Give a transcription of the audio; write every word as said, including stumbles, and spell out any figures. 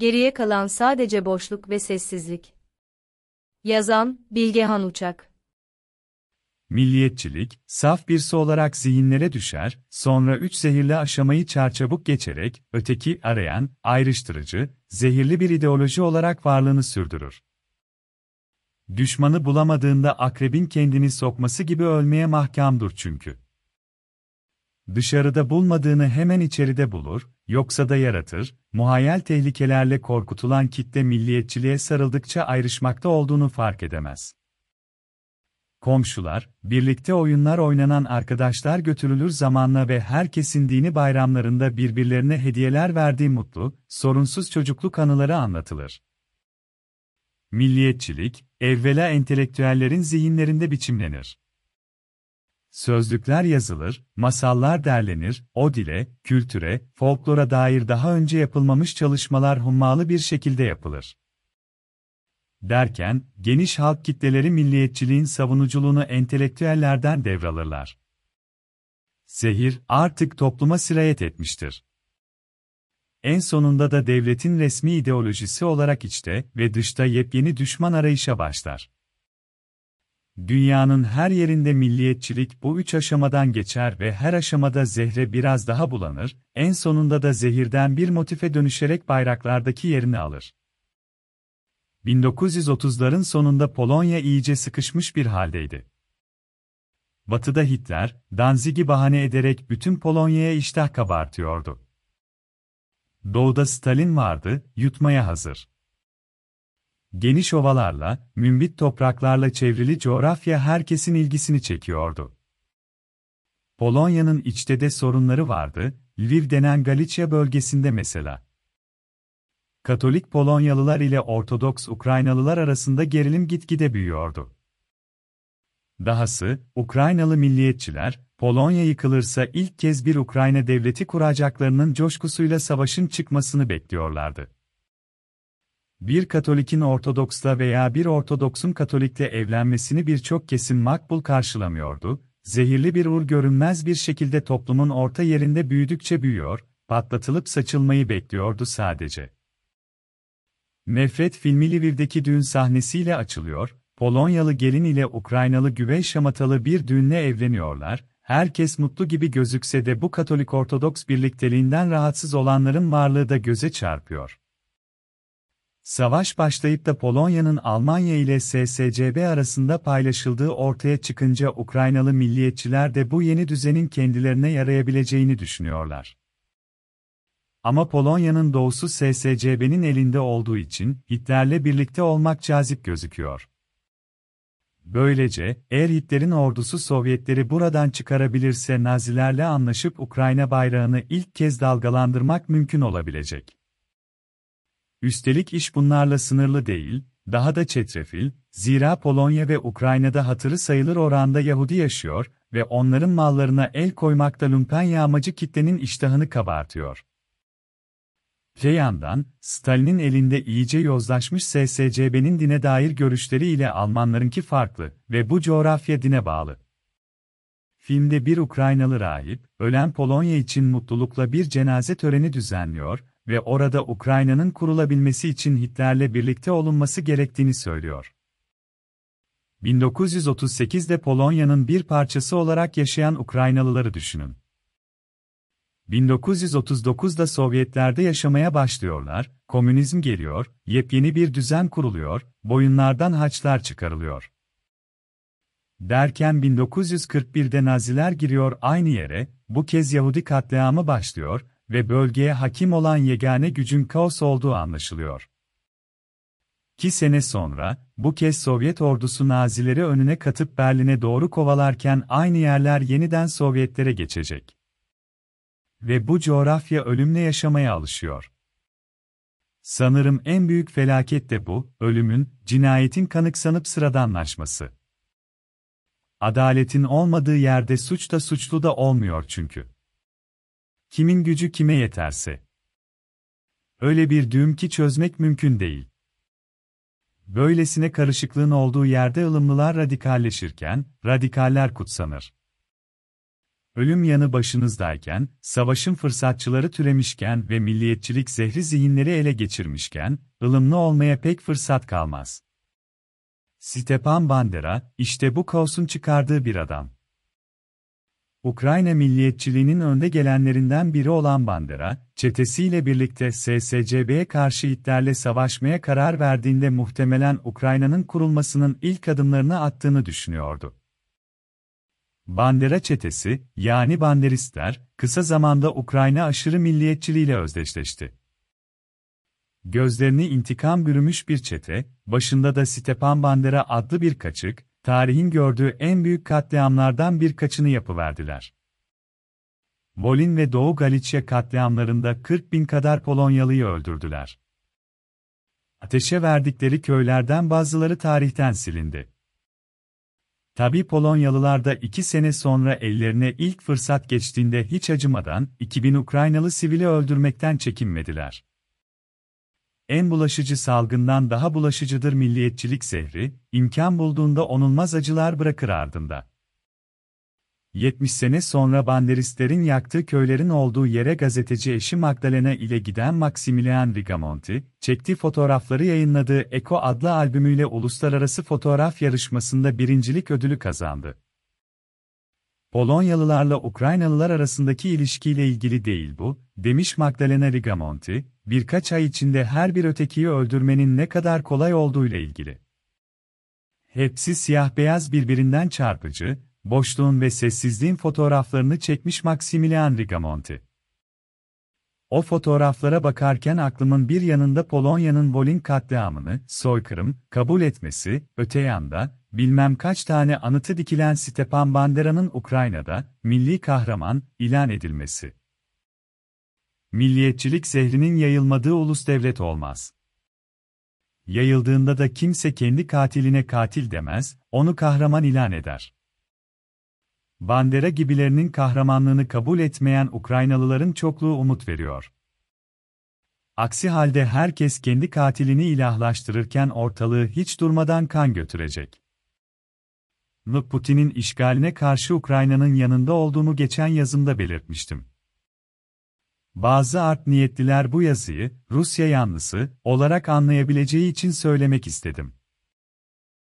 geriye kalan sadece boşluk ve sessizlik. Yazan, Bilgehan Uçak. Milliyetçilik, saf birisi olarak zihinlere düşer, sonra üç zehirli aşamayı çarçabuk geçerek, öteki arayan, ayrıştırıcı, zehirli bir ideoloji olarak varlığını sürdürür. Düşmanı bulamadığında akrebin kendini sokması gibi ölmeye mahkumdur çünkü. Dışarıda bulmadığını hemen içeride bulur, yoksa da yaratır, muhayyel tehlikelerle korkutulan kitle milliyetçiliğe sarıldıkça ayrışmakta olduğunu fark edemez. Komşular, birlikte oyunlar oynanan arkadaşlar götürülür zamanla ve herkesin dini bayramlarında birbirlerine hediyeler verdiği mutlu, sorunsuz çocukluk anıları anlatılır. Milliyetçilik, evvela entelektüellerin zihinlerinde biçimlenir. Sözlükler yazılır, masallar derlenir, o dile, kültüre, folklora dair daha önce yapılmamış çalışmalar hummalı bir şekilde yapılır. Derken, geniş halk kitleleri milliyetçiliğin savunuculuğunu entelektüellerden devralırlar. Zehir, artık topluma sirayet etmiştir. En sonunda da devletin resmi ideolojisi olarak içte ve dışta yepyeni düşman arayışa başlar. Dünyanın her yerinde milliyetçilik bu üç aşamadan geçer ve her aşamada zehre biraz daha bulanır, en sonunda da zehirden bir motife dönüşerek bayraklardaki yerini alır. bin dokuz yüz otuzların sonunda Polonya iyice sıkışmış bir haldeydi. Batı'da Hitler, Danzig'i bahane ederek bütün Polonya'ya iştah kabartıyordu. Doğu'da Stalin vardı, yutmaya hazır. Geniş ovalarla, mümbit topraklarla çevrili coğrafya herkesin ilgisini çekiyordu. Polonya'nın içte de sorunları vardı, Lviv denen Galiçya bölgesinde mesela. Katolik Polonyalılar ile Ortodoks Ukraynalılar arasında gerilim gitgide büyüyordu. Dahası, Ukraynalı milliyetçiler, Polonya yıkılırsa ilk kez bir Ukrayna devleti kuracaklarının coşkusuyla savaşın çıkmasını bekliyorlardı. Bir Katolik'in Ortodoks'la veya bir Ortodoks'un Katolik'le evlenmesini birçok kesim makbul karşılamıyordu, zehirli bir ur görünmez bir şekilde toplumun orta yerinde büyüdükçe büyüyor, patlatılıp saçılmayı bekliyordu sadece. Nefret filmi Lviv'deki düğün sahnesiyle açılıyor, Polonyalı gelin ile Ukraynalı güvey şamatalı bir düğünle evleniyorlar, herkes mutlu gibi gözükse de bu Katolik-Ortodoks birlikteliğinden rahatsız olanların varlığı da göze çarpıyor. Savaş başlayıp da Polonya'nın Almanya ile S S C B arasında paylaşıldığı ortaya çıkınca Ukraynalı milliyetçiler de bu yeni düzenin kendilerine yarayabileceğini düşünüyorlar. Ama Polonya'nın doğusu S S C B'nin elinde olduğu için Hitler'le birlikte olmak cazip gözüküyor. Böylece, eğer Hitler'in ordusu Sovyetleri buradan çıkarabilirse Nazilerle anlaşıp Ukrayna bayrağını ilk kez dalgalandırmak mümkün olabilecek. Üstelik iş bunlarla sınırlı değil, daha da çetrefil, zira Polonya ve Ukrayna'da hatırı sayılır oranda Yahudi yaşıyor ve onların mallarına el koymakta lümpen yağmacı kitlenin iştahını kabartıyor. Öte yandan, Stalin'in elinde iyice yozlaşmış S S C B'nin dine dair görüşleri ile Almanlarınki farklı ve bu coğrafya dine bağlı. Filmde bir Ukraynalı rahip, ölen Polonya için mutlulukla bir cenaze töreni düzenliyor ve orada Ukrayna'nın kurulabilmesi için Hitler'le birlikte olunması gerektiğini söylüyor. bin dokuz yüz otuz sekizde Polonya'nın bir parçası olarak yaşayan Ukraynalıları düşünün. bin dokuz yüz otuz dokuzda Sovyetler'de yaşamaya başlıyorlar, komünizm geliyor, yepyeni bir düzen kuruluyor, boyunlardan haçlar çıkarılıyor. Derken bin dokuz yüz kırk birde Naziler giriyor aynı yere, bu kez Yahudi katliamı başlıyor ve bölgeye hakim olan yegane gücün kaos olduğu anlaşılıyor. İki sene sonra, bu kez Sovyet ordusu Nazileri önüne katıp Berlin'e doğru kovalarken aynı yerler yeniden Sovyetlere geçecek. Ve bu coğrafya ölümle yaşamaya alışıyor. Sanırım en büyük felaket de bu, ölümün, cinayetin kanıksanıp sıradanlaşması. Adaletin olmadığı yerde suç da suçlu da olmuyor çünkü. Kimin gücü kime yeterse. Öyle bir düğüm ki çözmek mümkün değil. Böylesine karışıklığın olduğu yerde ılımlılar radikalleşirken, radikaller kutsanır. Ölüm yanı başınızdayken, savaşın fırsatçıları türemişken ve milliyetçilik zehri zihinleri ele geçirmişken, ılımlı olmaya pek fırsat kalmaz. Stepan Bandera, işte bu kaosun çıkardığı bir adam. Ukrayna milliyetçiliğinin önde gelenlerinden biri olan Bandera, çetesiyle birlikte S S C B'ye karşı İtlerle savaşmaya karar verdiğinde muhtemelen Ukrayna'nın kurulmasının ilk adımlarını attığını düşünüyordu. Bandera çetesi, yani Banderistler, kısa zamanda Ukrayna aşırı milliyetçiliğiyle özdeşleşti. Gözlerini intikam bürümüş bir çete, başında da Stepan Bandera adlı bir kaçık, tarihin gördüğü en büyük katliamlardan birkaçını yapıverdiler. Volin ve Doğu Galiçya katliamlarında kırk bin kadar Polonyalıyı öldürdüler. Ateşe verdikleri köylerden bazıları tarihten silindi. Tabii Polonyalılar da iki sene sonra ellerine ilk fırsat geçtiğinde hiç acımadan iki bin Ukraynalı sivili öldürmekten çekinmediler. En bulaşıcı salgından daha bulaşıcıdır milliyetçilik zehri, imkan bulduğunda onulmaz acılar bırakır ardında. yetmiş sene sonra Banderistlerin yaktığı köylerin olduğu yere gazeteci eşi Magdalena ile giden Maximilian Rigamonti, çektiği fotoğrafları yayınladığı Eko adlı albümüyle uluslararası fotoğraf yarışmasında birincilik ödülü kazandı. Polonyalılarla Ukraynalılar arasındaki ilişkiyle ilgili değil bu, demiş Magdalena Rigamonti, birkaç ay içinde her bir ötekiyi öldürmenin ne kadar kolay olduğuyla ilgili. Hepsi siyah-beyaz birbirinden çarpıcı, boşluğun ve sessizliğin fotoğraflarını çekmiş Maximilian Rigamonti. O fotoğraflara bakarken aklımın bir yanında Polonya'nın Volin katliamını, soykırım, kabul etmesi, öte yanda, bilmem kaç tane anıtı dikilen Stepan Bandera'nın Ukrayna'da, milli kahraman, ilan edilmesi. Milliyetçilik zehrinin yayılmadığı ulus devlet olmaz. Yayıldığında da kimse kendi katiline katil demez, onu kahraman ilan eder. Bandera gibilerinin kahramanlığını kabul etmeyen Ukraynalıların çokluğu umut veriyor. Aksi halde herkes kendi katilini ilahlaştırırken ortalığı hiç durmadan kan götürecek. Putin'in işgaline karşı Ukrayna'nın yanında olduğumu geçen yazımda belirtmiştim. Bazı art niyetliler bu yazıyı Rusya yanlısı olarak anlayabileceği için söylemek istedim.